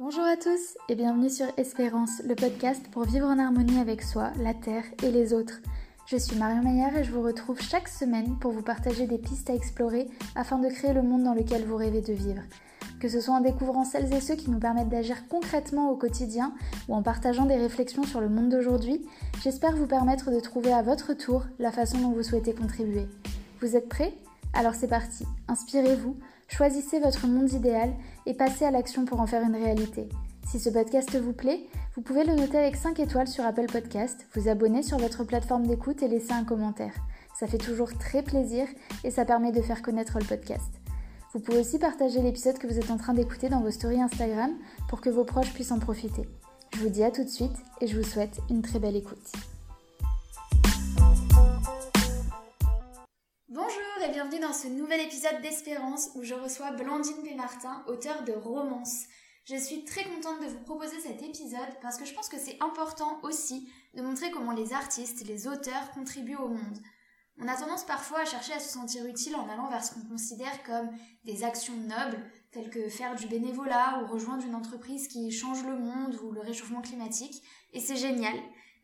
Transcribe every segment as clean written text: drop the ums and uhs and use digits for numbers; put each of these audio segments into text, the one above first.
Bonjour à tous et bienvenue sur Espérance, le podcast pour vivre en harmonie avec soi, la Terre et les autres. Je suis Marion Meillard et je vous retrouve chaque semaine pour vous partager des pistes à explorer afin de créer le monde dans lequel vous rêvez de vivre. Que ce soit en découvrant celles et ceux qui nous permettent d'agir concrètement au quotidien ou en partageant des réflexions sur le monde d'aujourd'hui, j'espère vous permettre de trouver à votre tour la façon dont vous souhaitez contribuer. Vous êtes prêts ? Alors c'est parti, inspirez-vous, choisissez votre monde idéal et passez à l'action pour en faire une réalité. Si ce podcast vous plaît, vous pouvez le noter avec 5 étoiles sur Apple Podcast, vous abonner sur votre plateforme d'écoute et laisser un commentaire. Ça fait toujours très plaisir et ça permet de faire connaître le podcast. Vous pouvez aussi partager l'épisode que vous êtes en train d'écouter dans vos stories Instagram pour que vos proches puissent en profiter. Je vous dis à tout de suite et je vous souhaite une très belle écoute. Bonjour et bienvenue dans ce nouvel épisode d'Espérance où je reçois Blandine Pémartin, auteure de Romance. Je suis très contente de vous proposer cet épisode parce que je pense que c'est important aussi de montrer comment les artistes, les auteurs contribuent au monde. On a tendance parfois à chercher à se sentir utile en allant vers ce qu'on considère comme des actions nobles, telles que faire du bénévolat ou rejoindre une entreprise qui change le monde ou le réchauffement climatique, et c'est génial.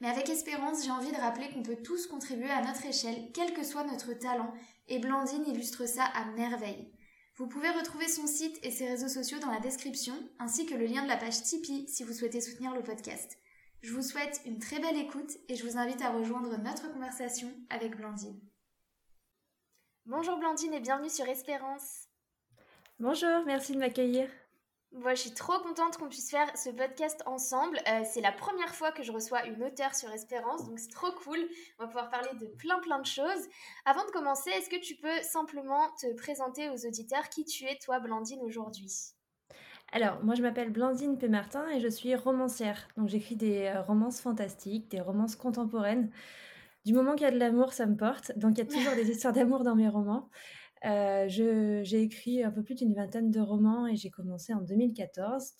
Mais avec Espérance, j'ai envie de rappeler qu'on peut tous contribuer à notre échelle, quel que soit notre talent, et Blandine illustre ça à merveille. Vous pouvez retrouver son site et ses réseaux sociaux dans la description, ainsi que le lien de la page Tipeee si vous souhaitez soutenir le podcast. Je vous souhaite une très belle écoute et je vous invite à rejoindre notre conversation avec Blandine. Bonjour Blandine et bienvenue sur Espérance. Bonjour, merci de m'accueillir. Moi, je suis trop contente qu'on puisse faire ce podcast ensemble. C'est la première fois que je reçois une auteure sur Espérance, donc c'est trop cool. On va pouvoir parler de plein de choses. Avant de commencer, est-ce que tu peux simplement te présenter aux auditeurs qui tu es, toi, Blandine, aujourd'hui ? Alors, moi, je m'appelle Blandine Pémartin et je suis romancière. Donc, j'écris des romances fantastiques, des romances contemporaines. Du moment qu'il y a de l'amour, ça me porte. Donc, il y a toujours des histoires d'amour dans mes romans. J'ai écrit un peu plus d'une vingtaine de romans et j'ai commencé en 2014.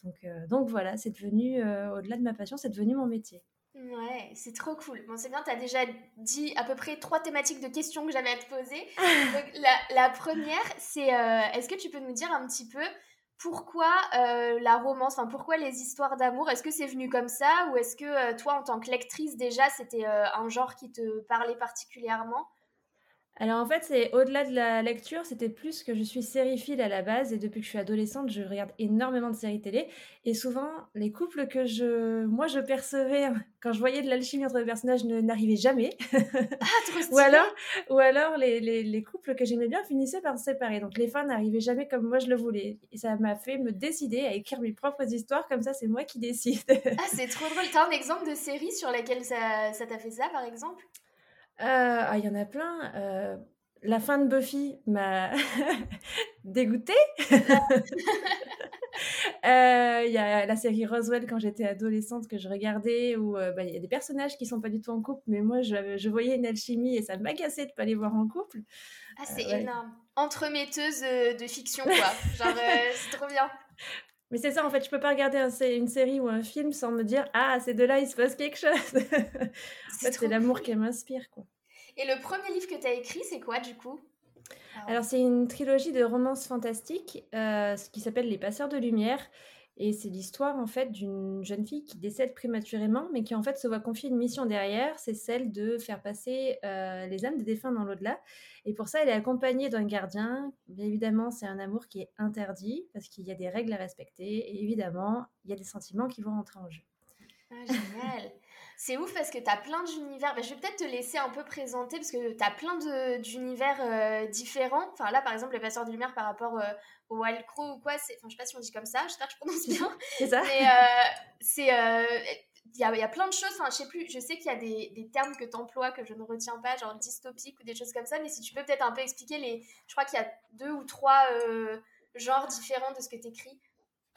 Donc voilà, c'est devenu, au-delà de ma passion, c'est devenu mon métier. Ouais, c'est trop cool. Bon, c'est bien, t'as déjà dit à peu près 3 thématiques de questions que j'avais à te poser. Donc, la première, c'est est-ce que tu peux nous dire un petit peu pourquoi la romance, enfin pourquoi les histoires d'amour, est-ce que c'est venu comme ça ou est-ce que toi, en tant que lectrice, déjà, c'était un genre qui te parlait particulièrement ? Alors en fait, c'est au-delà de la lecture, c'était plus que je suis sériephile à la base et depuis que je suis adolescente, je regarde énormément de séries télé et souvent, les couples que je percevais quand je voyais de l'alchimie entre les personnages n'arrivaient jamais. Ah, trop stylé. Ou alors les couples que j'aimais bien finissaient par se séparer. Donc les fins n'arrivaient jamais comme moi je le voulais. Et ça m'a fait me décider à écrire mes propres histoires, comme ça c'est moi qui décide. Ah, c'est trop drôle. T'as un exemple de série sur laquelle ça t'a fait ça, par exemple ? Il y en a plein. La fin de Buffy m'a dégoûtée. Il y a la série Roswell quand j'étais adolescente que je regardais où il y a des personnages qui sont pas du tout en couple, mais moi je voyais une alchimie et ça m'agaçait de pas les voir en couple. Ah, c'est énorme. Entremetteuse de fiction, quoi. Genre, c'est trop bien. Mais c'est ça, en fait, je peux pas regarder une série ou un film sans me dire « Ah, ces deux-là, il se passe quelque chose !» C'est l'amour qui m'inspire, quoi. Et le premier livre que tu as écrit, c'est quoi, du coup ? Alors, c'est une trilogie de romances fantastiques qui s'appelle « Les Passeurs de Lumière ». Et c'est l'histoire, en fait, d'une jeune fille qui décède prématurément, mais qui, en fait, se voit confier une mission derrière. C'est celle de faire passer les âmes des défunts dans l'au-delà. Et pour ça, elle est accompagnée d'un gardien. Bien évidemment, c'est un amour qui est interdit, parce qu'il y a des règles à respecter. Et évidemment, il y a des sentiments qui vont rentrer en jeu. Ah, génial. C'est ouf parce que t'as plein d'univers. Je vais peut-être te laisser un peu présenter parce que t'as plein d'univers différents. Enfin là, par exemple, les Passeurs de Lumière par rapport au Wild Crow ou quoi. Enfin, je sais pas si on dit comme ça. J'espère que je prononce bien. C'est ça. Mais il y a plein de choses. Enfin, je sais plus. Je sais qu'il y a des termes que t'emploies que je ne retiens pas, genre dystopique ou des choses comme ça. Mais si tu peux peut-être un peu expliquer les. Je crois qu'il y a 2 ou 3 genres différents de ce que t'écris.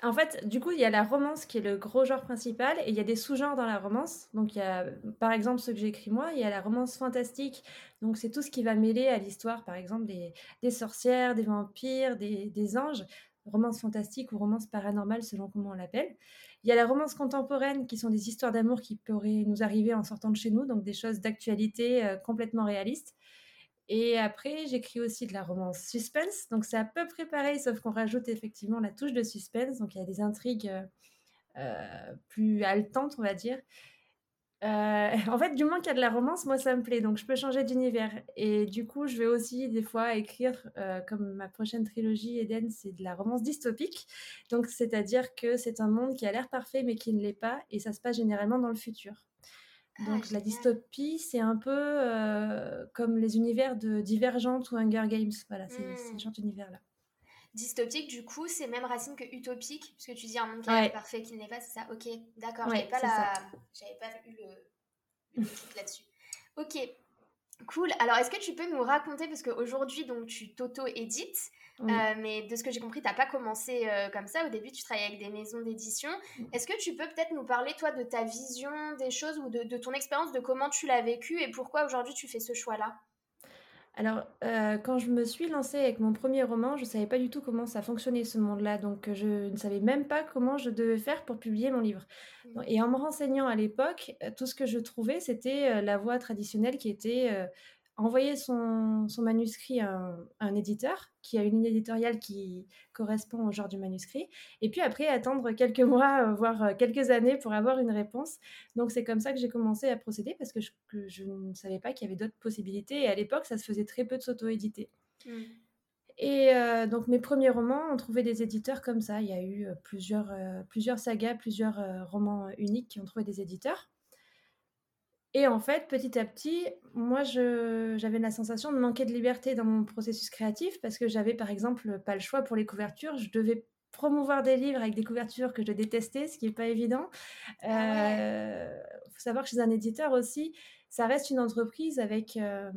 En fait, du coup, il y a la romance qui est le gros genre principal et il y a des sous-genres dans la romance. Donc, il y a, par exemple, ce que j'écris moi, il y a la romance fantastique. Donc, c'est tout ce qui va mêler à l'histoire, par exemple, des sorcières, des vampires, des anges. Romance fantastique ou romance paranormale, selon comment on l'appelle. Il y a la romance contemporaine qui sont des histoires d'amour qui pourraient nous arriver en sortant de chez nous. Donc, des choses d'actualité complètement réalistes. Et après, j'écris aussi de la romance suspense. Donc, c'est à peu près pareil, sauf qu'on rajoute effectivement la touche de suspense. Donc, il y a des intrigues plus haletante, on va dire. En fait, du moins qu'il y a de la romance, moi ça me plaît, donc je peux changer d'univers. Et du coup, je vais aussi des fois écrire, comme ma prochaine trilogie Eden, c'est de la romance dystopique. Donc, c'est-à-dire que c'est un monde qui a l'air parfait, mais qui ne l'est pas, et ça se passe généralement dans le futur. Donc, la dystopie, c'est un peu comme les univers de Divergent ou Hunger Games. Voilà, c'est ce genre d'univers-là. Dystopique, du coup, c'est même racine que utopique, puisque tu dis un monde qui est parfait, qui ne l'est pas, c'est ça. Ok, d'accord, ouais, j'avais pas eu le truc là-dessus. Ok, cool. Alors, est-ce que tu peux nous raconter, parce qu'aujourd'hui, donc, tu t'auto-édites, mais de ce que j'ai compris, t'as pas commencé comme ça. Au début, tu travaillais avec des maisons d'édition. Est-ce que tu peux peut-être nous parler, toi, de ta vision des choses ou de ton expérience, de comment tu l'as vécu et pourquoi aujourd'hui tu fais ce choix-là ? Alors, quand je me suis lancée avec mon premier roman, je ne savais pas du tout comment ça fonctionnait ce monde-là, donc je ne savais même pas comment je devais faire pour publier mon livre. Et en me renseignant à l'époque, tout ce que je trouvais, c'était la voie traditionnelle qui était envoyer son manuscrit à un éditeur, qui a une ligne éditoriale qui correspond au genre du manuscrit, et puis après attendre quelques mois, voire quelques années pour avoir une réponse. Donc c'est comme ça que j'ai commencé à procéder, parce que je ne savais pas qu'il y avait d'autres possibilités, et à l'époque ça se faisait très peu de s'auto-éditer. Et donc mes premiers romans, on trouvait des éditeurs comme ça, il y a eu plusieurs sagas, plusieurs romans uniques qui ont trouvé des éditeurs. Et en fait, petit à petit, moi, j'avais la sensation de manquer de liberté dans mon processus créatif, parce que j'avais, par exemple, pas le choix pour les couvertures. Je devais promouvoir des livres avec des couvertures que je détestais, ce qui n'est pas évident. Faut savoir que chez un éditeur aussi, ça reste une entreprise avec un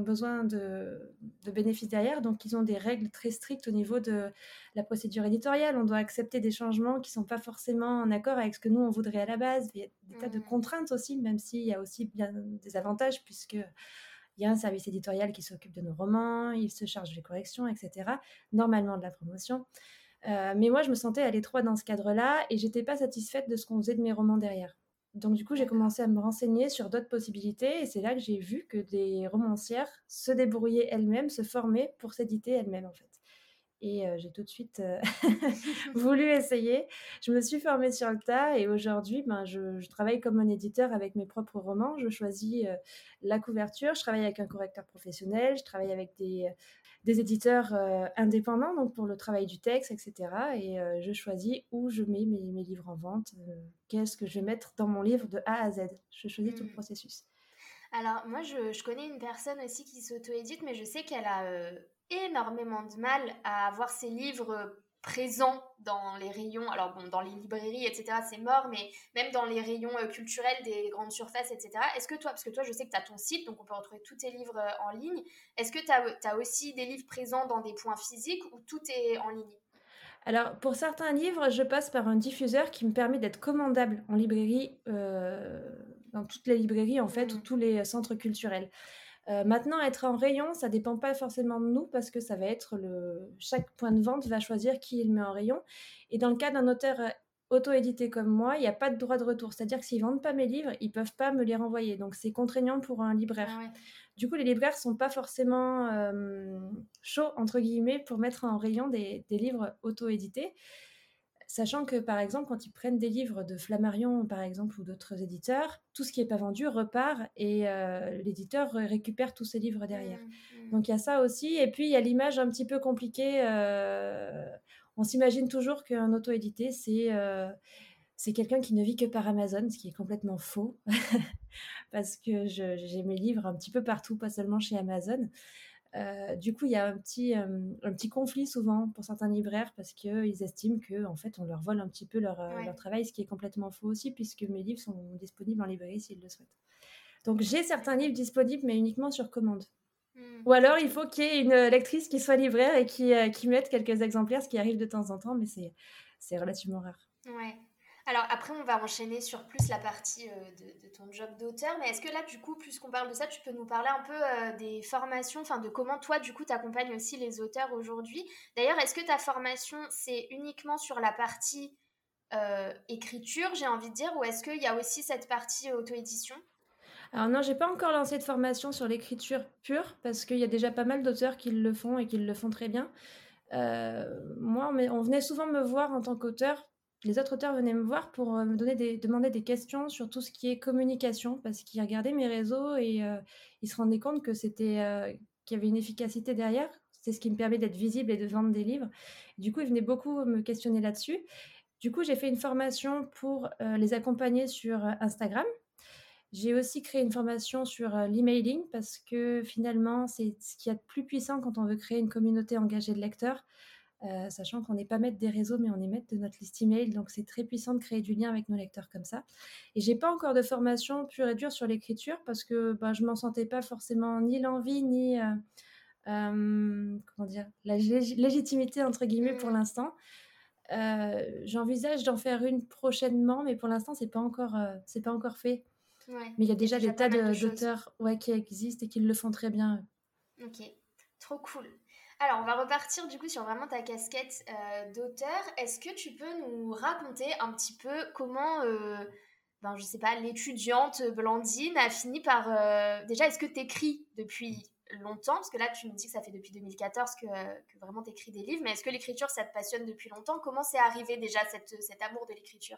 besoin de bénéfice derrière. Donc, ils ont des règles très strictes au niveau de la procédure éditoriale. On doit accepter des changements qui ne sont pas forcément en accord avec ce que nous, on voudrait à la base. Il y a des tas de contraintes aussi, même s'il y a aussi bien des avantages, puisque il y a un service éditorial qui s'occupe de nos romans, il se charge des corrections, etc. Normalement, de la promotion. Mais moi, je me sentais à l'étroit dans ce cadre-là et je n'étais pas satisfaite de ce qu'on faisait de mes romans derrière. Donc du coup, j'ai commencé à me renseigner sur d'autres possibilités et c'est là que j'ai vu que des romancières se débrouillaient elles-mêmes, se formaient pour s'éditer elles-mêmes en fait. Et j'ai tout de suite voulu essayer. Je me suis formée sur le tas et aujourd'hui, je travaille comme un éditeur avec mes propres romans. Je choisis la couverture, je travaille avec un correcteur professionnel, je travaille avec des éditeurs indépendants donc pour le travail du texte, etc. Et je choisis où je mets mes livres en vente, qu'est-ce que je vais mettre dans mon livre de A à Z. Je choisis tout le processus. Alors moi, je connais une personne aussi qui s'auto-édite, mais je sais qu'elle a énormément de mal à avoir ses livres présents dans les rayons. Alors bon, dans les librairies, etc., c'est mort, mais même dans les rayons culturels des grandes surfaces, etc. Est-ce que toi, parce que toi, je sais que tu as ton site, donc on peut retrouver tous tes livres en ligne. Est-ce que tu as aussi des livres présents dans des points physiques ou tout est en ligne ? Alors, pour certains livres, je passe par un diffuseur qui me permet d'être commandable en librairie, dans toutes les librairies, en fait, ou tous les centres culturels. Maintenant, être en rayon, ça ne dépend pas forcément de nous parce que ça va être chaque point de vente va choisir qui il met en rayon. Et dans le cas d'un auteur auto-édité comme moi, il n'y a pas de droit de retour. C'est-à-dire que s'ils ne vendent pas mes livres, ils ne peuvent pas me les renvoyer. Donc, c'est contraignant pour un libraire. Ah ouais. Du coup, les libraires ne sont pas forcément chauds, entre guillemets, pour mettre en rayon des livres auto-édités. Sachant que, par exemple, quand ils prennent des livres de Flammarion, par exemple, ou d'autres éditeurs, tout ce qui n'est pas vendu repart et l'éditeur récupère tous ses livres derrière. Donc, il y a ça aussi. Et puis, il y a l'image un petit peu compliquée. On s'imagine toujours qu'un auto-édité, c'est quelqu'un qui ne vit que par Amazon, ce qui est complètement faux. Parce que j'ai mes livres un petit peu partout, pas seulement chez Amazon. Du coup, il y a un petit conflit souvent pour certains libraires parce qu'ils estiment qu'en fait, on leur vole un petit peu leur travail, ce qui est complètement faux aussi puisque mes livres sont disponibles en librairie s'ils le souhaitent. Donc, j'ai certains livres disponibles mais uniquement sur commande. Ou alors, il faut qu'il y ait une lectrice qui soit libraire et qui mette quelques exemplaires, ce qui arrive de temps en temps, mais c'est relativement rare. Ouais. Alors après, on va enchaîner sur plus la partie de ton job d'auteur, mais est-ce que là, du coup, puisqu'on parle de ça, tu peux nous parler un peu des formations, enfin de comment toi, du coup, t'accompagnes aussi les auteurs aujourd'hui. D'ailleurs, est-ce que ta formation, c'est uniquement sur la partie écriture, j'ai envie de dire, ou est-ce qu'il y a aussi cette partie auto-édition ? Alors non, j'ai pas encore lancé de formation sur l'écriture pure, parce qu'il y a déjà pas mal d'auteurs qui le font et qui le font très bien. Moi, on venait souvent me voir en tant qu'auteur les autres auteurs venaient me voir pour me donner demander des questions sur tout ce qui est communication, parce qu'ils regardaient mes réseaux et ils se rendaient compte que qu'il y avait une efficacité derrière. C'est ce qui me permet d'être visible et de vendre des livres. Du coup, ils venaient beaucoup me questionner là-dessus. Du coup, j'ai fait une formation pour les accompagner sur Instagram. J'ai aussi créé une formation sur l'emailing parce que finalement, c'est ce qu'il y a de plus puissant quand on veut créer une communauté engagée de lecteurs. Sachant qu'on n'est pas maître des réseaux, mais on est maître de notre liste email, donc c'est très puissant de créer du lien avec nos lecteurs comme ça. Et j'ai pas encore de formation pure et dure sur l'écriture parce que je m'en sentais pas forcément ni l'envie ni la légitimité entre guillemets pour l'instant. J'envisage d'en faire une prochainement, mais pour l'instant c'est pas encore fait. Ouais, mais il y a déjà des tas d'auteurs qui existent et qui le font très bien. Ok, trop cool. Alors, on va repartir du coup sur vraiment ta casquette d'auteur. Est-ce que tu peux nous raconter un petit peu comment, l'étudiante Blandine a fini par... Déjà, est-ce que tu écris depuis longtemps ? Parce que là, tu me dis que ça fait depuis 2014 que vraiment tu écris des livres. Mais est-ce que l'écriture, ça te passionne depuis longtemps ? Comment c'est arrivé déjà cet amour de l'écriture ?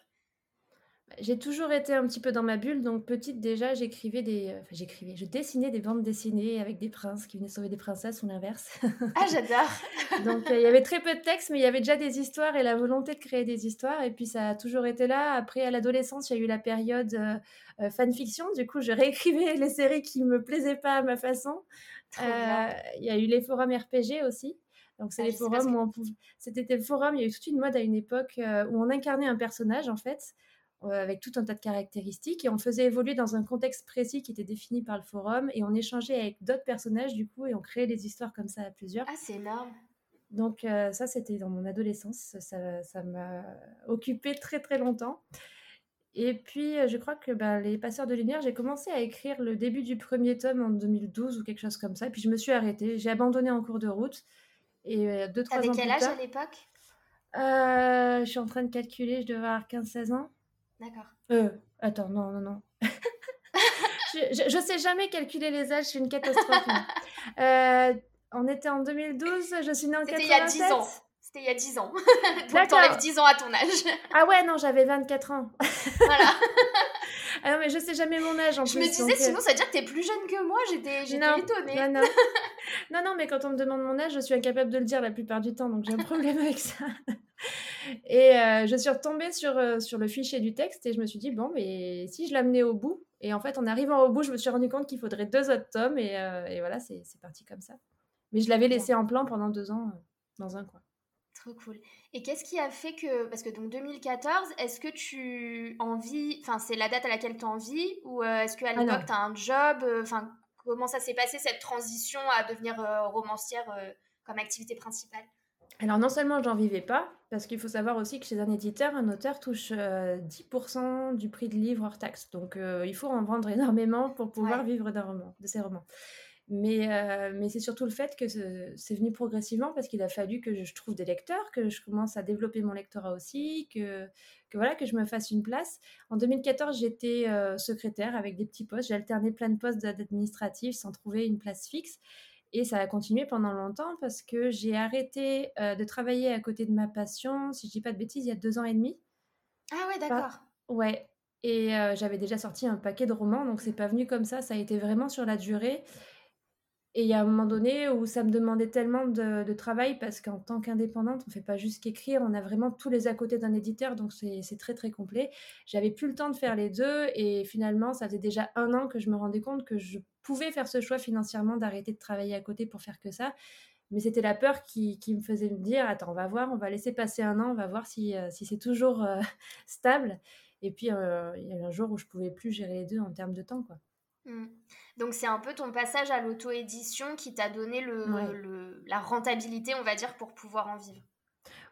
J'ai toujours été un petit peu dans ma bulle, donc petite déjà, je dessinais des bandes dessinées avec des princes qui venaient sauver des princesses ou l'inverse. Ah, j'adore. Donc il y avait très peu de textes, mais il y avait déjà des histoires et la volonté de créer des histoires, et puis ça a toujours été là. Après, à l'adolescence, il y a eu la période fanfiction, du coup je réécrivais les séries qui ne me plaisaient pas à ma façon. Il y a eu les forums RPG aussi. Donc, c'est les forums où c'était des forums, il y a eu toute une mode à une époque où on incarnait un personnage en fait, avec tout un tas de caractéristiques, et on faisait évoluer dans un contexte précis qui était défini par le forum, et on échangeait avec d'autres personnages du coup, et on créait des histoires comme ça à plusieurs. Ah, c'est énorme. Donc ça, c'était dans mon adolescence, ça m'a occupée très très longtemps. Et puis je crois que Les Passeurs de Lumière, j'ai commencé à écrire le début du premier tome en 2012 ou quelque chose comme ça, et puis je me suis arrêtée, j'ai abandonné en cours de route, et 2-3 ans plus tard... T'avais quel âge à l'époque ? Je suis en train de calculer, je devais avoir 15-16 ans. D'accord. Attends, non. je sais jamais calculer les âges, je suis une catastrophe. On était en 2012, je suis née en 87. C'était il y a 10 ans. Donc t'enlèves 10 ans à ton âge. Ah ouais, non, j'avais 24 ans. Voilà. Ah non, mais je sais jamais mon âge en plus. Je me disais, donc, sinon ça veut dire que t'es plus jeune que moi, j'étais étonnée. Non. Non, mais quand on me demande mon âge, je suis incapable de le dire la plupart du temps, donc j'ai un problème avec ça. Et je suis retombée sur le fichier du texte et je me suis dit, bon, mais si je l'amenais au bout, et en fait, en arrivant au bout, je me suis rendu compte qu'il faudrait 2 autres tomes, et voilà, c'est parti comme ça. Mais je l'avais laissé en plan pendant 2 ans, dans un coin. Trop cool. Et qu'est-ce qui a fait que... Parce que donc 2014, est-ce que tu en vis... Enfin, c'est la date à laquelle tu en vis, ou est-ce qu'à l'époque, tu as un job comment ça s'est passé, cette transition à devenir romancière comme activité principale ? Alors, non seulement j'en vivais pas, parce qu'il faut savoir aussi que chez un éditeur, un auteur touche 10% du prix de livre hors taxe. Donc, il faut en vendre énormément pour pouvoir vivre de ses romans. Mais c'est surtout le fait que c'est venu progressivement, parce qu'il a fallu que je trouve des lecteurs, que je commence à développer mon lectorat aussi, que je me fasse une place. En 2014, j'étais secrétaire avec des petits postes. J'ai alterné plein de postes administratifs sans trouver une place fixe. Et ça a continué pendant longtemps parce que j'ai arrêté de travailler à côté de ma passion, si je dis pas de bêtises, il y a 2 ans et demi. Ah ouais, d'accord. Ouais. Et j'avais déjà sorti un paquet de romans, donc c'est pas venu comme ça. Ça a été vraiment sur la durée. Et il y a un moment donné où ça me demandait tellement de travail, parce qu'en tant qu'indépendante, on ne fait pas juste qu'écrire, on a vraiment tous les à côté d'un éditeur, donc c'est très très complet. J'avais plus le temps de faire les deux, et finalement, ça faisait déjà 1 an que je me rendais compte que je pouvais faire ce choix financièrement d'arrêter de travailler à côté pour faire que ça. Mais c'était la peur qui me faisait me dire, attends, on va voir, on va laisser passer 1 an, on va voir si c'est toujours stable. Et puis, il y a eu un jour où je ne pouvais plus gérer les deux en termes de temps, quoi. Donc c'est un peu ton passage à l'auto-édition qui t'a donné la rentabilité, on va dire, pour pouvoir en vivre.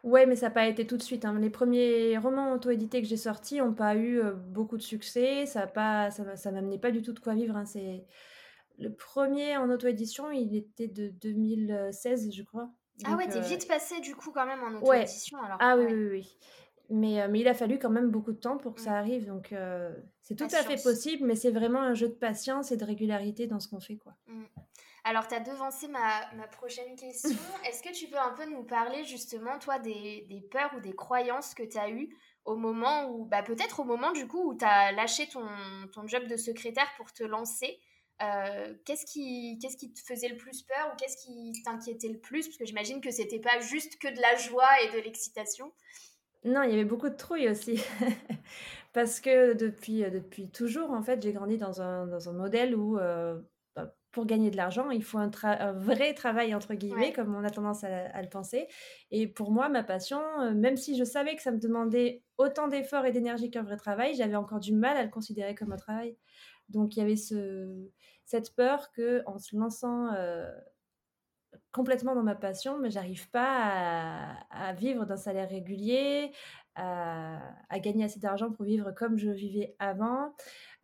Ouais, mais ça n'a pas été tout de suite, hein. Les premiers romans auto-édités que j'ai sortis n'ont pas eu beaucoup de succès, ça m'amenait pas du tout de quoi vivre, hein. C'est... Le premier en auto-édition, il était de 2016, je crois. Donc, ah ouais, t'es vite passé du coup quand même en auto-édition. Ouais. Alors, ah ouais. Oui. Mais il a fallu quand même beaucoup de temps pour que ça arrive. Donc, c'est tout à fait possible, mais c'est vraiment un jeu de patience et de régularité dans ce qu'on fait, quoi. Alors, tu as devancé ma prochaine question. Est-ce que tu peux un peu nous parler justement, toi, des peurs ou des croyances que tu as eues au moment où, peut-être au moment du coup où tu as lâché ton job de secrétaire pour te lancer, qu'est-ce qui te faisait le plus peur ou qu'est-ce qui t'inquiétait le plus? Parce que j'imagine que c'était pas juste que de la joie et de l'excitation. Non, il y avait beaucoup de trouille aussi. Parce que depuis toujours, en fait, j'ai grandi dans un modèle où, pour gagner de l'argent, il faut un vrai travail, entre guillemets, ouais, comme on a tendance à le penser. Et pour moi, ma passion, même si je savais que ça me demandait autant d'efforts et d'énergie qu'un vrai travail, j'avais encore du mal à le considérer comme un travail. Donc, il y avait cette peur qu'en se lançant complètement dans ma passion, mais j'arrive pas à vivre d'un salaire régulier, à gagner assez d'argent pour vivre comme je vivais avant.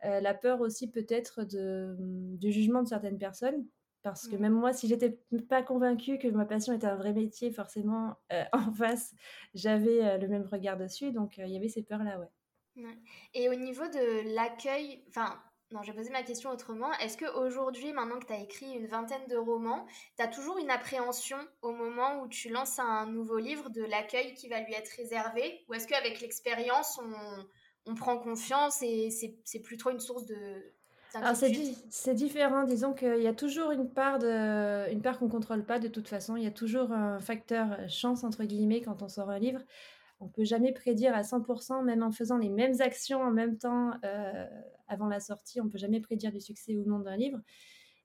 La peur aussi peut-être du jugement de certaines personnes, parce que même moi, si j'étais pas convaincue que ma passion était un vrai métier, forcément, en face, j'avais le même regard dessus, donc il y avait ces peurs-là, ouais. Et au niveau de l'accueil, non, j'ai posé ma question autrement. Est-ce qu'aujourd'hui, maintenant que tu as écrit une vingtaine de romans, tu as toujours une appréhension au moment où tu lances un nouveau livre de l'accueil qui va lui être réservé? Ou est-ce qu'avec l'expérience, on prend confiance et c'est plus trop une source de... Alors c'est différent, disons qu'il y a toujours une part qu'on ne contrôle pas de toute façon. Il y a toujours un facteur chance, entre guillemets, quand on sort un livre. On ne peut jamais prédire à 100%, même en faisant les mêmes actions en même temps avant la sortie, on ne peut jamais prédire du succès ou non d'un livre.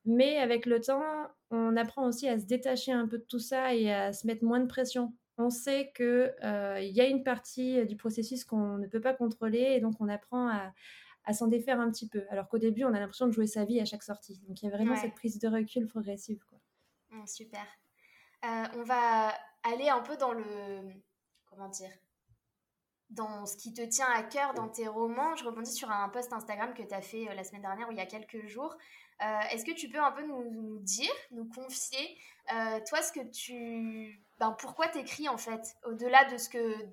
Mais avec le temps, on apprend aussi à se détacher un peu de tout ça et à se mettre moins de pression. On sait qu'il y a une partie du processus qu'on ne peut pas contrôler et donc on apprend à s'en défaire un petit peu. Alors qu'au début, on a l'impression de jouer sa vie à chaque sortie. Donc il y a vraiment cette prise de recul progressive, quoi. Oh, super. On va aller un peu dans dans ce qui te tient à cœur dans tes romans. Je rebondis sur un post Instagram que tu as fait la semaine dernière ou il y a quelques jours. Est-ce que tu peux un peu nous dire, nous confier, toi, ce que pourquoi t'écris en fait? Au-delà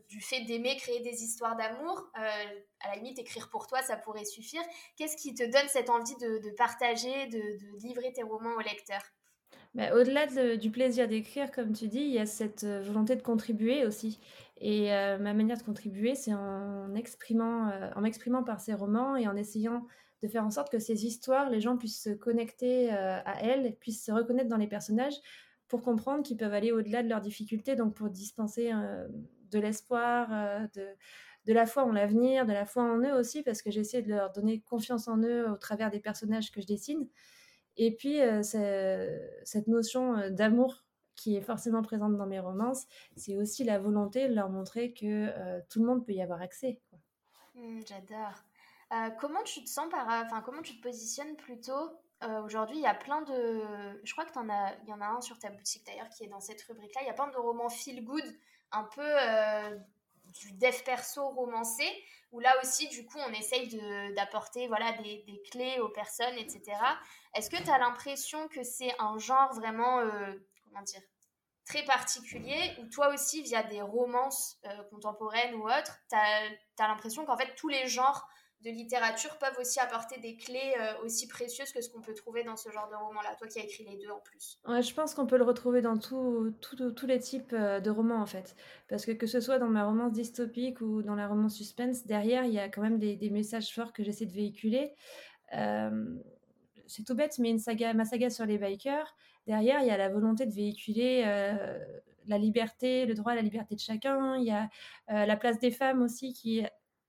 du fait d'aimer créer des histoires d'amour, à la limite, écrire pour toi, ça pourrait suffire. Qu'est-ce qui te donne cette envie de partager, de livrer tes romans au lecteur? Au-delà du plaisir d'écrire, comme tu dis, il y a cette volonté de contribuer aussi. Et ma manière de contribuer, c'est en m'exprimant par ces romans et en essayant de faire en sorte que ces histoires, les gens puissent se connecter à elles, puissent se reconnaître dans les personnages pour comprendre qu'ils peuvent aller au-delà de leurs difficultés, donc pour dispenser de l'espoir, de la foi en l'avenir, de la foi en eux aussi, parce que j'essaie de leur donner confiance en eux au travers des personnages que je dessine. Et puis, cette notion d'amour qui est forcément présente dans mes romances, c'est aussi la volonté de leur montrer que tout le monde peut y avoir accès, quoi. J'adore. Comment tu te sens comment tu te positionnes plutôt aujourd'hui? Il y a plein de... Je crois que il y en a un sur ta boutique d'ailleurs qui est dans cette rubrique-là. Il y a plein de romans feel good, un peu du dev perso romancé, où là aussi, du coup, on essaye d'apporter des clés aux personnes, etc. Est-ce que tu as l'impression que c'est un genre vraiment... très particulier, où toi aussi, via des romances contemporaines ou autres, t'as l'impression qu'en fait, tous les genres de littérature peuvent aussi apporter des clés aussi précieuses que ce qu'on peut trouver dans ce genre de roman-là. Toi qui as écrit les deux en plus. Ouais, je pense qu'on peut le retrouver dans tous les types de romans, en fait. Parce que ce soit dans ma romance dystopique ou dans la romance suspense, derrière, il y a quand même des messages forts que j'essaie de véhiculer. C'est tout bête, mais ma saga sur les bikers... Derrière, il y a la volonté de véhiculer la liberté, le droit à la liberté de chacun. Il y a la place des femmes aussi qui...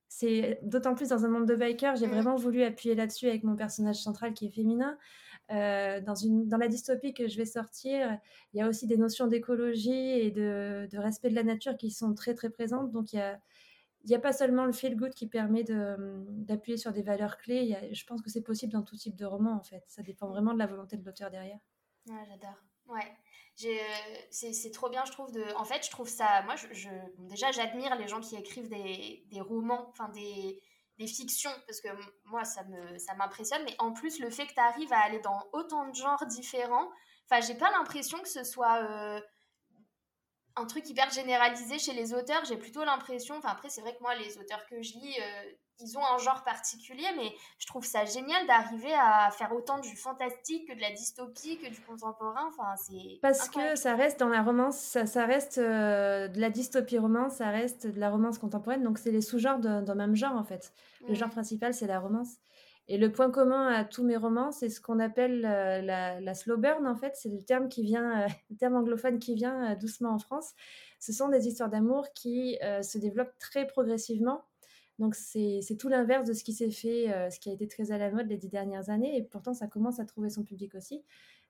C'est d'autant plus dans un monde de bikers, j'ai vraiment voulu appuyer là-dessus avec mon personnage central qui est féminin. Dans la dystopie que je vais sortir, il y a aussi des notions d'écologie et de respect de la nature qui sont très, très présentes. Donc, il n'y a pas seulement le feel-good qui permet d'appuyer sur des valeurs clés. Je pense que c'est possible dans tout type de roman, en fait. Ça dépend vraiment de la volonté de l'auteur derrière. Ouais, j'adore. Ouais. C'est trop bien, je trouve. En fait, je trouve ça... Moi, déjà, j'admire les gens qui écrivent des romans, des fictions, parce que moi, ça m'impressionne. Mais en plus, le fait que tu arrives à aller dans autant de genres différents, j'ai pas l'impression que ce soit un truc hyper généralisé chez les auteurs. J'ai plutôt l'impression, enfin après c'est vrai que moi les auteurs que je lis, ils ont un genre particulier, mais je trouve ça génial d'arriver à faire autant du fantastique que de la dystopie, que du contemporain, enfin c'est... Parce incroyable. Que ça reste dans la romance, ça reste de la dystopie romance, ça reste de la romance contemporaine, donc c'est les sous-genres d'un même genre en fait. Le genre principal c'est la romance. Et le point commun à tous mes romans, c'est ce qu'on appelle la slow burn, en fait. C'est le terme qui vient, le terme anglophone qui vient doucement en France. Ce sont des histoires d'amour qui se développent très progressivement. Donc, c'est tout l'inverse de ce qui s'est fait, ce qui a été très à la mode les 10 dernières années. Et pourtant, ça commence à trouver son public aussi.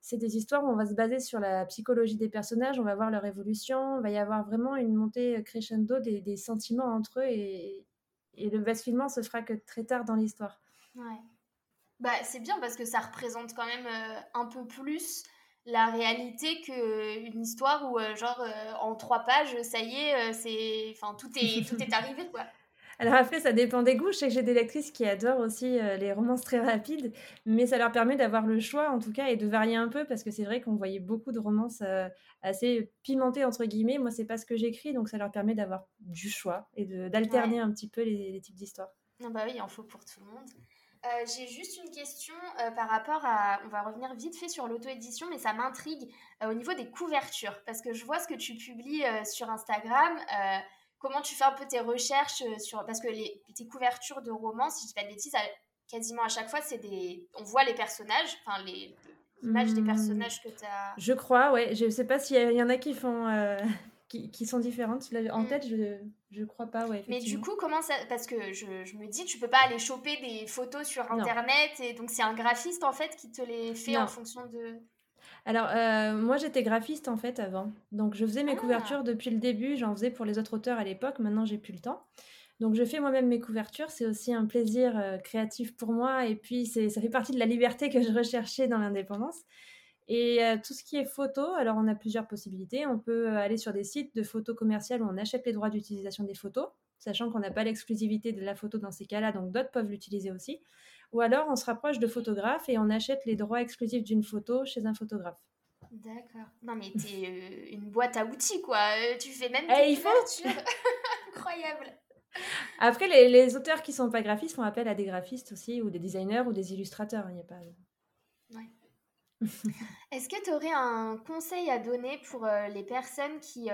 C'est des histoires où on va se baser sur la psychologie des personnages. On va voir leur évolution. Il va y avoir vraiment une montée crescendo des sentiments entre eux. Et le basculement se fera que très tard dans l'histoire. Ouais. Bah, c'est bien parce que ça représente quand même un peu plus la réalité qu'une histoire où en 3 pages ça y est, c'est... Enfin, tout est arrivé quoi. Alors après ça dépend des goûts, je sais que j'ai des lectrices qui adorent aussi les romances très rapides, mais ça leur permet d'avoir le choix en tout cas et de varier un peu, parce que c'est vrai qu'on voyait beaucoup de romances assez pimentées entre guillemets. Moi c'est pas ce que j'écris, donc ça leur permet d'avoir du choix et d'alterner un petit peu les types d'histoires. Non, bah oui, il en faut pour tout le monde. J'ai juste une question par rapport à... On va revenir vite fait sur l'auto-édition, mais ça m'intrigue au niveau des couvertures. Parce que je vois ce que tu publies sur Instagram. Comment tu fais un peu tes recherches sur... Parce que tes couvertures de romans, si je dis pas de bêtises, quasiment à chaque fois, c'est des... On voit les personnages, enfin l'image des personnages que tu as... Je crois, ouais. Je sais pas s'il y en a qui font... Qui sont différentes. Là, en tête, je crois pas, ouais. Mais du coup, comment ça... Parce que je me dis, tu peux pas aller choper des photos sur Internet, et donc c'est un graphiste, en fait, qui te les fait en fonction de... Alors, moi, j'étais graphiste, en fait, avant. Donc, je faisais mes couvertures depuis le début. J'en faisais pour les autres auteurs à l'époque. Maintenant, j'ai plus le temps. Donc, je fais moi-même mes couvertures. C'est aussi un plaisir créatif pour moi. Et puis, ça fait partie de la liberté que je recherchais dans l'indépendance. Et tout ce qui est photo, alors on a plusieurs possibilités. On peut aller sur des sites de photos commerciales où on achète les droits d'utilisation des photos, sachant qu'on n'a pas l'exclusivité de la photo dans ces cas-là, donc d'autres peuvent l'utiliser aussi. Ou alors on se rapproche de photographes et on achète les droits exclusifs d'une photo chez un photographe. D'accord. Non mais t'es une boîte à outils quoi, tu fais même des couvertures. Incroyable. Après les auteurs qui ne sont pas graphistes font appel à des graphistes aussi, ou des designers ou des illustrateurs, il n'y a pas... Ouais. Est-ce que tu aurais un conseil à donner pour les personnes qui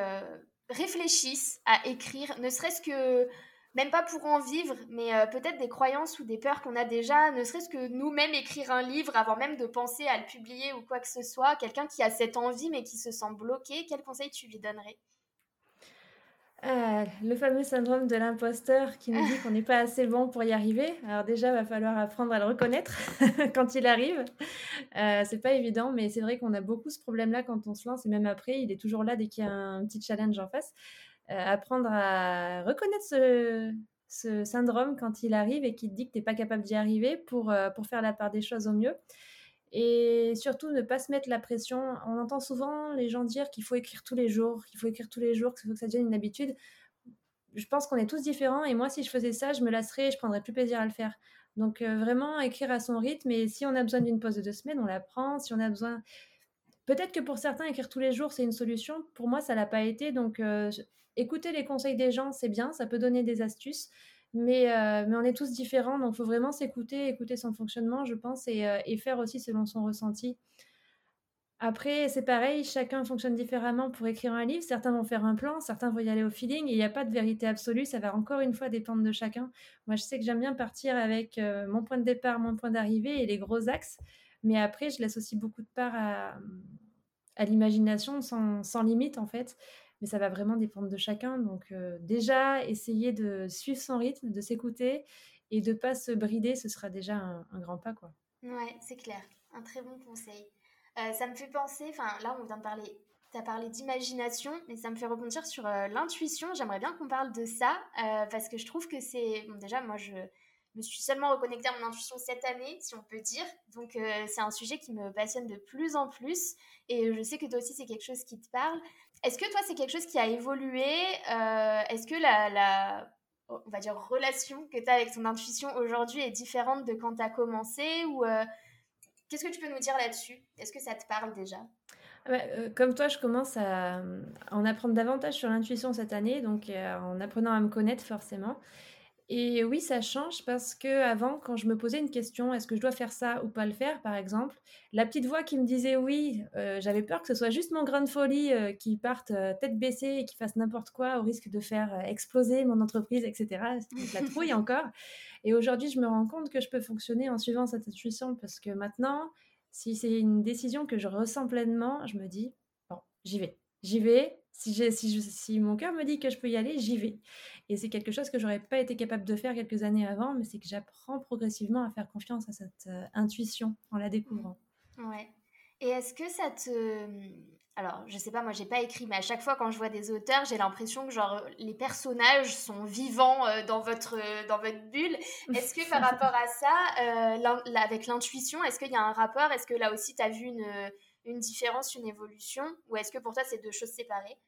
réfléchissent à écrire, ne serait-ce que, même pas pour en vivre, mais peut-être des croyances ou des peurs qu'on a déjà, ne serait-ce que nous-mêmes écrire un livre avant même de penser à le publier ou quoi que ce soit, quelqu'un qui a cette envie mais qui se sent bloqué, quel conseil tu lui donnerais ? Le fameux syndrome de l'imposteur qui nous dit qu'on n'est pas assez bon pour y arriver. Alors déjà, il va falloir apprendre à le reconnaître quand il arrive. C'est pas évident, mais c'est vrai qu'on a beaucoup ce problème-là quand on se lance, et même après, il est toujours là dès qu'il y a un petit challenge en face. Apprendre à reconnaître ce syndrome quand il arrive et qu'il te dit que t'es pas capable d'y arriver pour faire la part des choses au mieux. Et surtout, ne pas se mettre la pression. On entend souvent les gens dire qu'il faut écrire tous les jours, qu'il faut que ça devienne une habitude. Je pense qu'on est tous différents, et moi, si je faisais ça, je me lasserais et je prendrais plus plaisir à le faire. Donc vraiment, écrire à son rythme, et si on a besoin d'une pause de 2 semaines, on la prend. Si on a besoin... Peut-être que pour certains, écrire tous les jours, c'est une solution. Pour moi, ça l'a pas été. Donc écouter les conseils des gens, c'est bien, ça peut donner des astuces. Mais on est tous différents, donc il faut vraiment s'écouter, écouter son fonctionnement, je pense, et faire aussi selon son ressenti. Après, c'est pareil, chacun fonctionne différemment pour écrire un livre. Certains vont faire un plan, certains vont y aller au feeling. Il n'y a pas de vérité absolue, ça va encore une fois dépendre de chacun. Moi, je sais que j'aime bien partir avec mon point de départ, mon point d'arrivée et les gros axes. Mais après, je laisse aussi beaucoup de part à l'imagination, sans limite, en fait. Mais ça va vraiment dépendre de chacun. Donc déjà, essayer de suivre son rythme, de s'écouter et de ne pas se brider, ce sera déjà un grand pas, quoi. Ouais, c'est clair. Un très bon conseil. Ça me fait penser, là on vient de parler, tu as parlé d'imagination, mais ça me fait rebondir sur l'intuition. J'aimerais bien qu'on parle de ça parce que je trouve que c'est... Bon, déjà, moi, je me suis seulement reconnectée à mon intuition cette année, si on peut dire. Donc c'est un sujet qui me passionne de plus en plus. Et je sais que toi aussi, c'est quelque chose qui te parle. Est-ce que toi, c'est quelque chose qui a évolué ? Est-ce que la on va dire, relation que tu as avec ton intuition aujourd'hui est différente de quand tu as commencé ? Ou qu'est-ce que tu peux nous dire là-dessus ? Est-ce que ça te parle déjà ? Comme toi, je commence à en apprendre davantage sur l'intuition cette année, donc en apprenant à me connaître forcément. Et oui, ça change parce qu'avant, quand je me posais une question, est-ce que je dois faire ça ou pas le faire, par exemple, la petite voix qui me disait oui, j'avais peur que ce soit juste mon grain de folie qui parte tête baissée et qui fasse n'importe quoi au risque de faire exploser mon entreprise, etc. La trouille encore. Et aujourd'hui, je me rends compte que je peux fonctionner en suivant cette intuition parce que maintenant... Si c'est une décision que je ressens pleinement, je me dis, bon, j'y vais. Si mon cœur me dit que je peux y aller, j'y vais. Et c'est quelque chose que j'aurais pas été capable de faire quelques années avant, mais c'est que j'apprends progressivement à faire confiance à cette intuition en la découvrant. Ouais. Et est-ce que ça te... Alors, je sais pas, moi, j'ai pas écrit, mais à chaque fois, quand je vois des auteurs, j'ai l'impression que, genre, les personnages sont vivants dans votre bulle. Est-ce que, par rapport à ça, avec l'intuition, est-ce qu'il y a un rapport ? Est-ce que, là aussi, t'as vu une différence, une évolution ? Ou est-ce que, pour toi, c'est deux choses séparées ?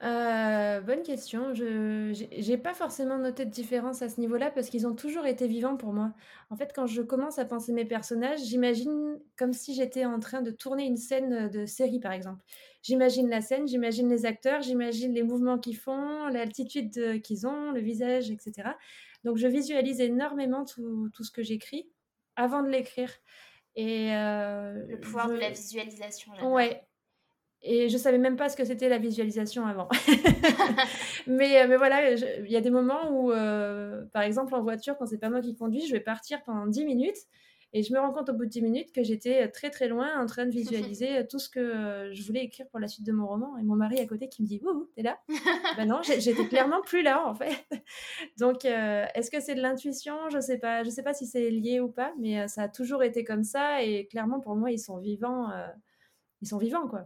Bonne question. J'ai pas forcément noté de différence à ce niveau-là parce qu'ils ont toujours été vivants pour moi. En fait, quand je commence à penser mes personnages, j'imagine comme si j'étais en train de tourner une scène de série, par exemple. J'imagine la scène, j'imagine les acteurs, j'imagine les mouvements qu'ils font, l'altitude qu'ils ont, le visage, etc. Donc, je visualise énormément tout ce que j'écris avant de l'écrire. Et le pouvoir de la visualisation. Là-bas. Ouais. Et je ne savais même pas ce que c'était la visualisation avant. mais voilà, il y a des moments où, par exemple, en voiture, quand ce n'est pas moi qui conduis, je vais partir pendant 10 minutes. Et je me rends compte au bout de 10 minutes que j'étais très, très loin en train de visualiser tout ce que je voulais écrire pour la suite de mon roman. Et mon mari à côté qui me dit « Ouh, t'es là ?» Ben non, j'étais clairement plus là, en fait. Donc, est-ce que c'est de l'intuition ? Je ne sais pas si c'est lié ou pas, mais ça a toujours été comme ça. Et clairement, pour moi, ils sont vivants, quoi.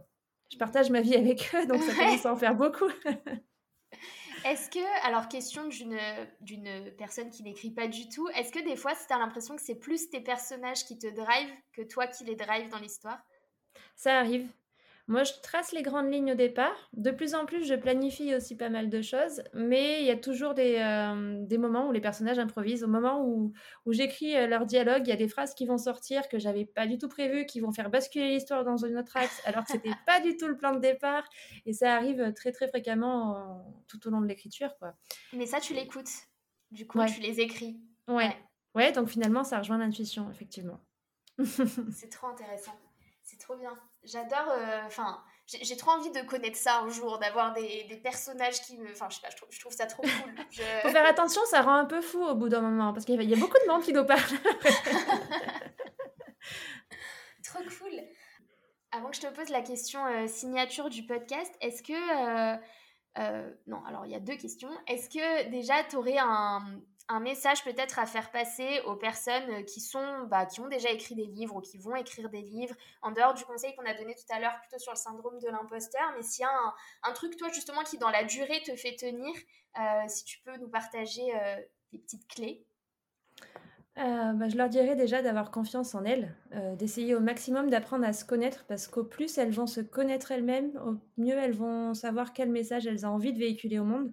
Je partage ma vie avec eux, donc ça commence à en faire beaucoup. Est-ce que, alors question d'une personne qui n'écrit pas du tout, est-ce que des fois, tu as l'impression que c'est plus tes personnages qui te drivent que toi qui les drives dans l'histoire ? Ça arrive. Moi, je trace les grandes lignes au départ. De plus en plus, je planifie aussi pas mal de choses, mais il y a toujours des moments où les personnages improvisent. Au moment où j'écris leur dialogue, il y a des phrases qui vont sortir que j'avais pas du tout prévues, qui vont faire basculer l'histoire dans un autre axe, alors que c'était pas du tout le plan de départ. Et ça arrive très très fréquemment tout au long de l'écriture, quoi. Mais ça, tu l'écoutes. Du coup, ouais. Tu les écris. Ouais. Donc finalement, ça rejoint l'intuition, effectivement. C'est trop intéressant. C'est trop bien. J'adore, enfin, j'ai trop envie de connaître ça un jour, d'avoir des personnages qui me... Enfin, je sais pas, je trouve ça trop cool. Faut faire attention, ça rend un peu fou au bout d'un moment, parce qu'il y a beaucoup de monde qui nous parle. Trop cool. Avant que je te pose la question signature du podcast, est-ce que... non, alors il y a deux questions. Est-ce que déjà, t'aurais un message peut-être à faire passer aux personnes qui ont déjà écrit des livres ou qui vont écrire des livres, en dehors du conseil qu'on a donné tout à l'heure plutôt sur le syndrome de l'imposteur, mais s'il y a un truc, toi, justement, qui, dans la durée, te fait tenir, si tu peux nous partager des petites clés. Je leur dirais déjà d'avoir confiance en elles, d'essayer au maximum d'apprendre à se connaître, parce qu'au plus elles vont se connaître elles-mêmes, au mieux elles vont savoir quel message elles ont envie de véhiculer au monde,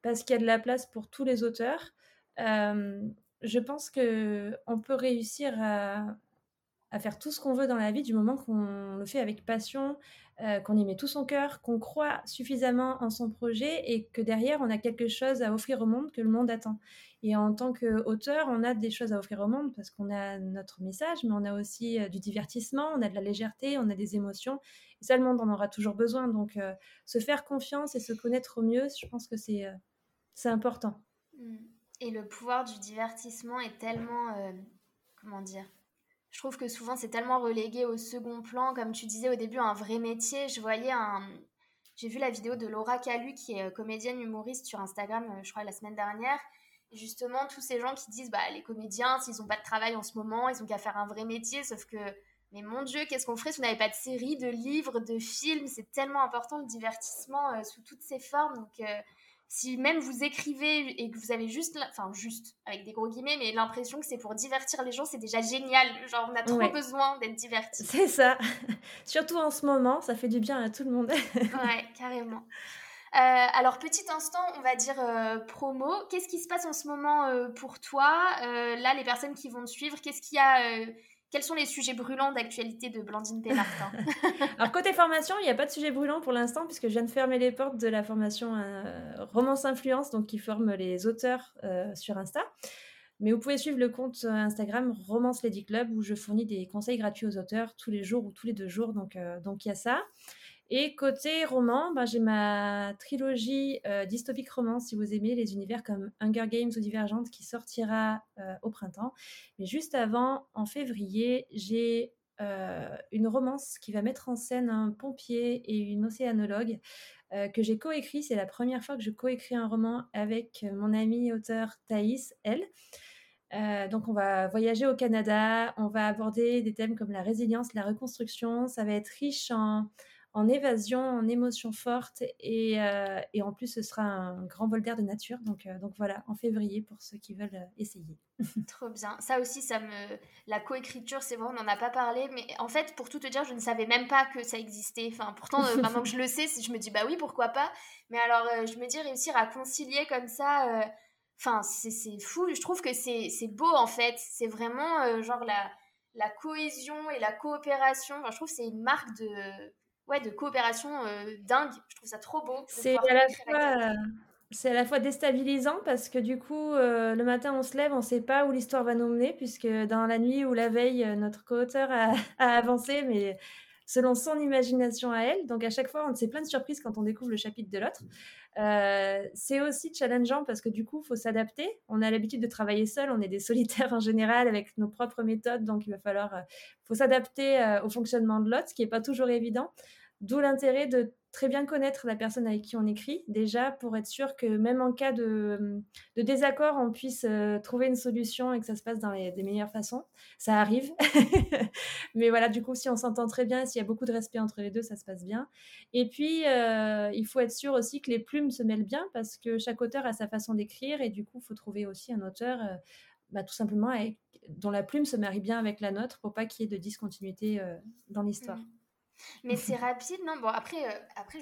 parce qu'il y a de la place pour tous les auteurs. Je pense qu'on peut réussir à faire tout ce qu'on veut dans la vie du moment qu'on le fait avec passion, qu'on y met tout son cœur, qu'on croit suffisamment en son projet et que derrière, on a quelque chose à offrir au monde que le monde attend. Et en tant qu'auteur, on a des choses à offrir au monde parce qu'on a notre message, mais on a aussi du divertissement, on a de la légèreté, on a des émotions. Et ça, le monde en aura toujours besoin. Donc, se faire confiance et se connaître au mieux, je pense que c'est important. Mm. Et le pouvoir du divertissement est tellement... comment dire ? Je trouve que souvent, c'est tellement relégué au second plan. Comme tu disais au début, un vrai métier. J'ai vu la vidéo de Laura Calu, qui est comédienne humoriste sur Instagram, je crois, la semaine dernière. Et justement, tous ces gens qui disent, les comédiens, s'ils n'ont pas de travail en ce moment, ils n'ont qu'à faire un vrai métier. Sauf que, mais mon Dieu, qu'est-ce qu'on ferait si on n'avait pas de séries, de livres, de films ? C'est tellement important, le divertissement sous toutes ses formes. Donc... si même vous écrivez et que vous avez juste, avec des gros guillemets, mais l'impression que c'est pour divertir les gens, c'est déjà génial. Genre, on a trop besoin d'être divertis. C'est ça. Surtout en ce moment, ça fait du bien à tout le monde. Ouais, carrément. Alors, petit instant, on va dire promo. Qu'est-ce qui se passe en ce moment pour toi ? Là, les personnes qui vont te suivre, qu'est-ce qu'il y a Quels sont les sujets brûlants d'actualité de Blandine Pémartin? Alors, côté formation, il n'y a pas de sujet brûlant pour l'instant, puisque je viens de fermer les portes de la formation Romance Influence, donc qui forme les auteurs sur Insta. Mais vous pouvez suivre le compte Instagram Romance Lady Club, où je fournis des conseils gratuits aux auteurs tous les jours ou tous les 2 jours, donc il y a ça. Et côté roman, ben, j'ai ma trilogie dystopique romance, si vous aimez les univers comme Hunger Games ou Divergent, qui sortira au printemps. Mais juste avant, en février, j'ai une romance qui va mettre en scène un pompier et une océanologue que j'ai coécrit. C'est la première fois que je coécris un roman avec mon amie auteure Thaïs, elle. Donc on va voyager au Canada, on va aborder des thèmes comme la résilience, la reconstruction. Ça va être riche en évasion, en émotions fortes et en plus ce sera un grand bol d'air de nature, donc voilà, en février pour ceux qui veulent essayer. Trop bien, ça aussi la coécriture, c'est vrai, on n'en a pas parlé, mais en fait pour tout te dire je ne savais même pas que ça existait, enfin pourtant maintenant que je le sais, je me dis bah oui pourquoi pas, mais alors je me dis réussir à concilier comme ça, enfin c'est fou, je trouve que c'est beau en fait, c'est vraiment genre la cohésion et la coopération, enfin je trouve que c'est une marque de coopération dingue. Je trouve ça trop beau. C'est à la fois déstabilisant parce que du coup, le matin, on se lève, on ne sait pas où l'histoire va nous mener puisque dans la nuit ou la veille, notre co-auteur a avancé, mais selon son imagination à elle. Donc, à chaque fois, on sait plein de surprises quand on découvre le chapitre de l'autre. C'est aussi challengeant parce que du coup, il faut s'adapter. On a l'habitude de travailler seul, on est des solitaires en général avec nos propres méthodes. Donc, il va falloir faut s'adapter au fonctionnement de l'autre, ce qui n'est pas toujours évident. D'où l'intérêt de très bien connaître la personne avec qui on écrit, déjà pour être sûr que même en cas de désaccord, on puisse trouver une solution et que ça se passe dans des meilleures façons. Ça arrive. Mais voilà, du coup, si on s'entend très bien, s'il y a beaucoup de respect entre les deux, ça se passe bien. Et puis, il faut être sûr aussi que les plumes se mêlent bien parce que chaque auteur a sa façon d'écrire et du coup, il faut trouver aussi un auteur tout simplement dont la plume se marie bien avec la nôtre pour pas qu'il y ait de discontinuité dans l'histoire. Mmh. Mais c'est rapide, non ? Bon, après,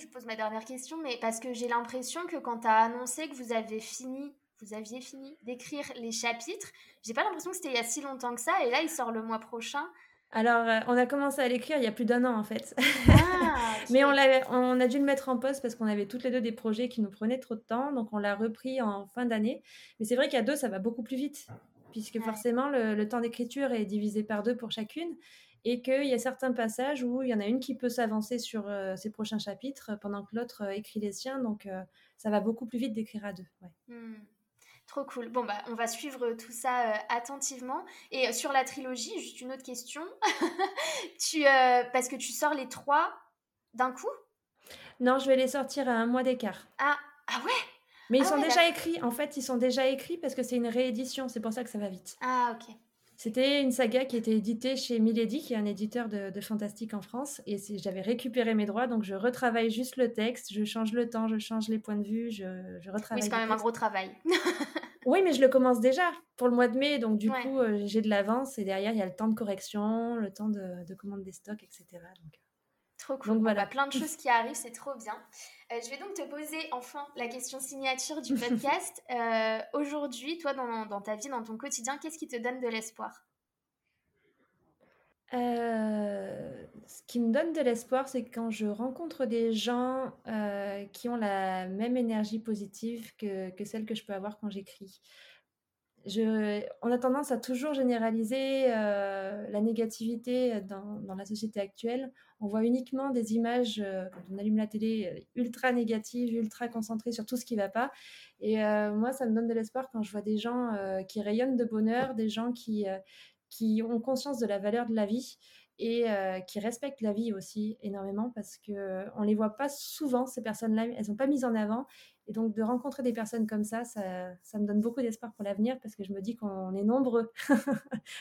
je pose ma dernière question, mais parce que j'ai l'impression que quand t'as annoncé que vous aviez fini d'écrire les chapitres, j'ai pas l'impression que c'était il y a si longtemps que ça, et là, il sort le mois prochain. Alors, on a commencé à l'écrire il y a plus d'1 an, en fait. Ah, okay. Mais on a dû le mettre en pause parce qu'on avait toutes les deux des projets qui nous prenaient trop de temps, donc on l'a repris en fin d'année. Mais c'est vrai qu'à 2, ça va beaucoup plus vite, puisque forcément, le temps d'écriture est divisé par 2 pour chacune. Et qu'il y a certains passages où il y en a une qui peut s'avancer sur ses prochains chapitres pendant que l'autre écrit les siens. Donc, ça va beaucoup plus vite d'écrire à 2. Ouais. Trop cool. Bon, bah, on va suivre tout ça attentivement. Et sur la trilogie, juste une autre question. Parce que tu sors les 3 d'un coup ? Non, je vais les sortir à 1 mois d'écart. Ah ouais ? Mais ils sont déjà écrits. En fait, ils sont déjà écrits parce que c'est une réédition. C'est pour ça que ça va vite. Ah, ok. C'était une saga qui était éditée chez Milady, qui est un éditeur de fantastique en France. Et j'avais récupéré mes droits, donc je retravaille juste le texte, je change le temps, je change les points de vue, je retravaille. Oui, c'est quand même un gros travail. Oui, mais je le commence déjà pour le mois de mai, donc du coup, j'ai de l'avance. Et derrière, il y a le temps de correction, le temps de commande des stocks, etc. Donc... Trop cool, donc, voilà. Plein de choses qui arrivent, c'est trop bien. Je vais donc te poser enfin la question signature du podcast. Aujourd'hui, toi, dans ta vie, dans ton quotidien, qu'est-ce qui te donne de l'espoir ? Ce qui me donne de l'espoir, c'est quand je rencontre des gens qui ont la même énergie positive que celle que je peux avoir quand j'écris. On a tendance à toujours généraliser la négativité dans la société actuelle. On voit uniquement des images, quand on allume la télé, ultra négatives, ultra concentrées sur tout ce qui ne va pas. Et moi, ça me donne de l'espoir quand je vois des gens qui rayonnent de bonheur, des gens qui ont conscience de la valeur de la vie et qui respectent la vie aussi énormément parce qu'on ne les voit pas souvent, ces personnes-là. Elles ne sont pas mises en avant. Et donc, de rencontrer des personnes comme ça me donne beaucoup d'espoir pour l'avenir parce que je me dis qu'on est nombreux,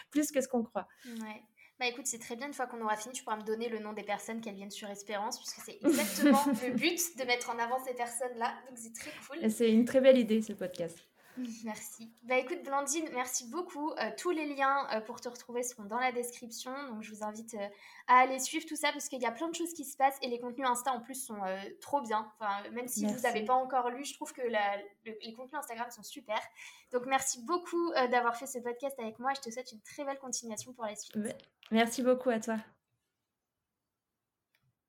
plus que ce qu'on croit. Ouais. Bah écoute, c'est très bien. Une fois qu'on aura fini, tu pourras me donner le nom des personnes qu'elles viennent sur Espérance puisque c'est exactement le but de mettre en avant ces personnes-là. Donc, c'est très cool. Et c'est une très belle idée, ce podcast. Merci. Bah écoute Blandine, merci beaucoup. Tous les liens pour te retrouver seront dans la description, donc je vous invite à aller suivre tout ça parce qu'il y a plein de choses qui se passent et les contenus Insta en plus sont trop bien. Enfin, même si vous n'avez pas encore lu, je trouve que les contenus Instagram sont super. Donc merci beaucoup d'avoir fait ce podcast avec moi. Je te souhaite une très belle continuation pour la suite. Merci beaucoup à toi.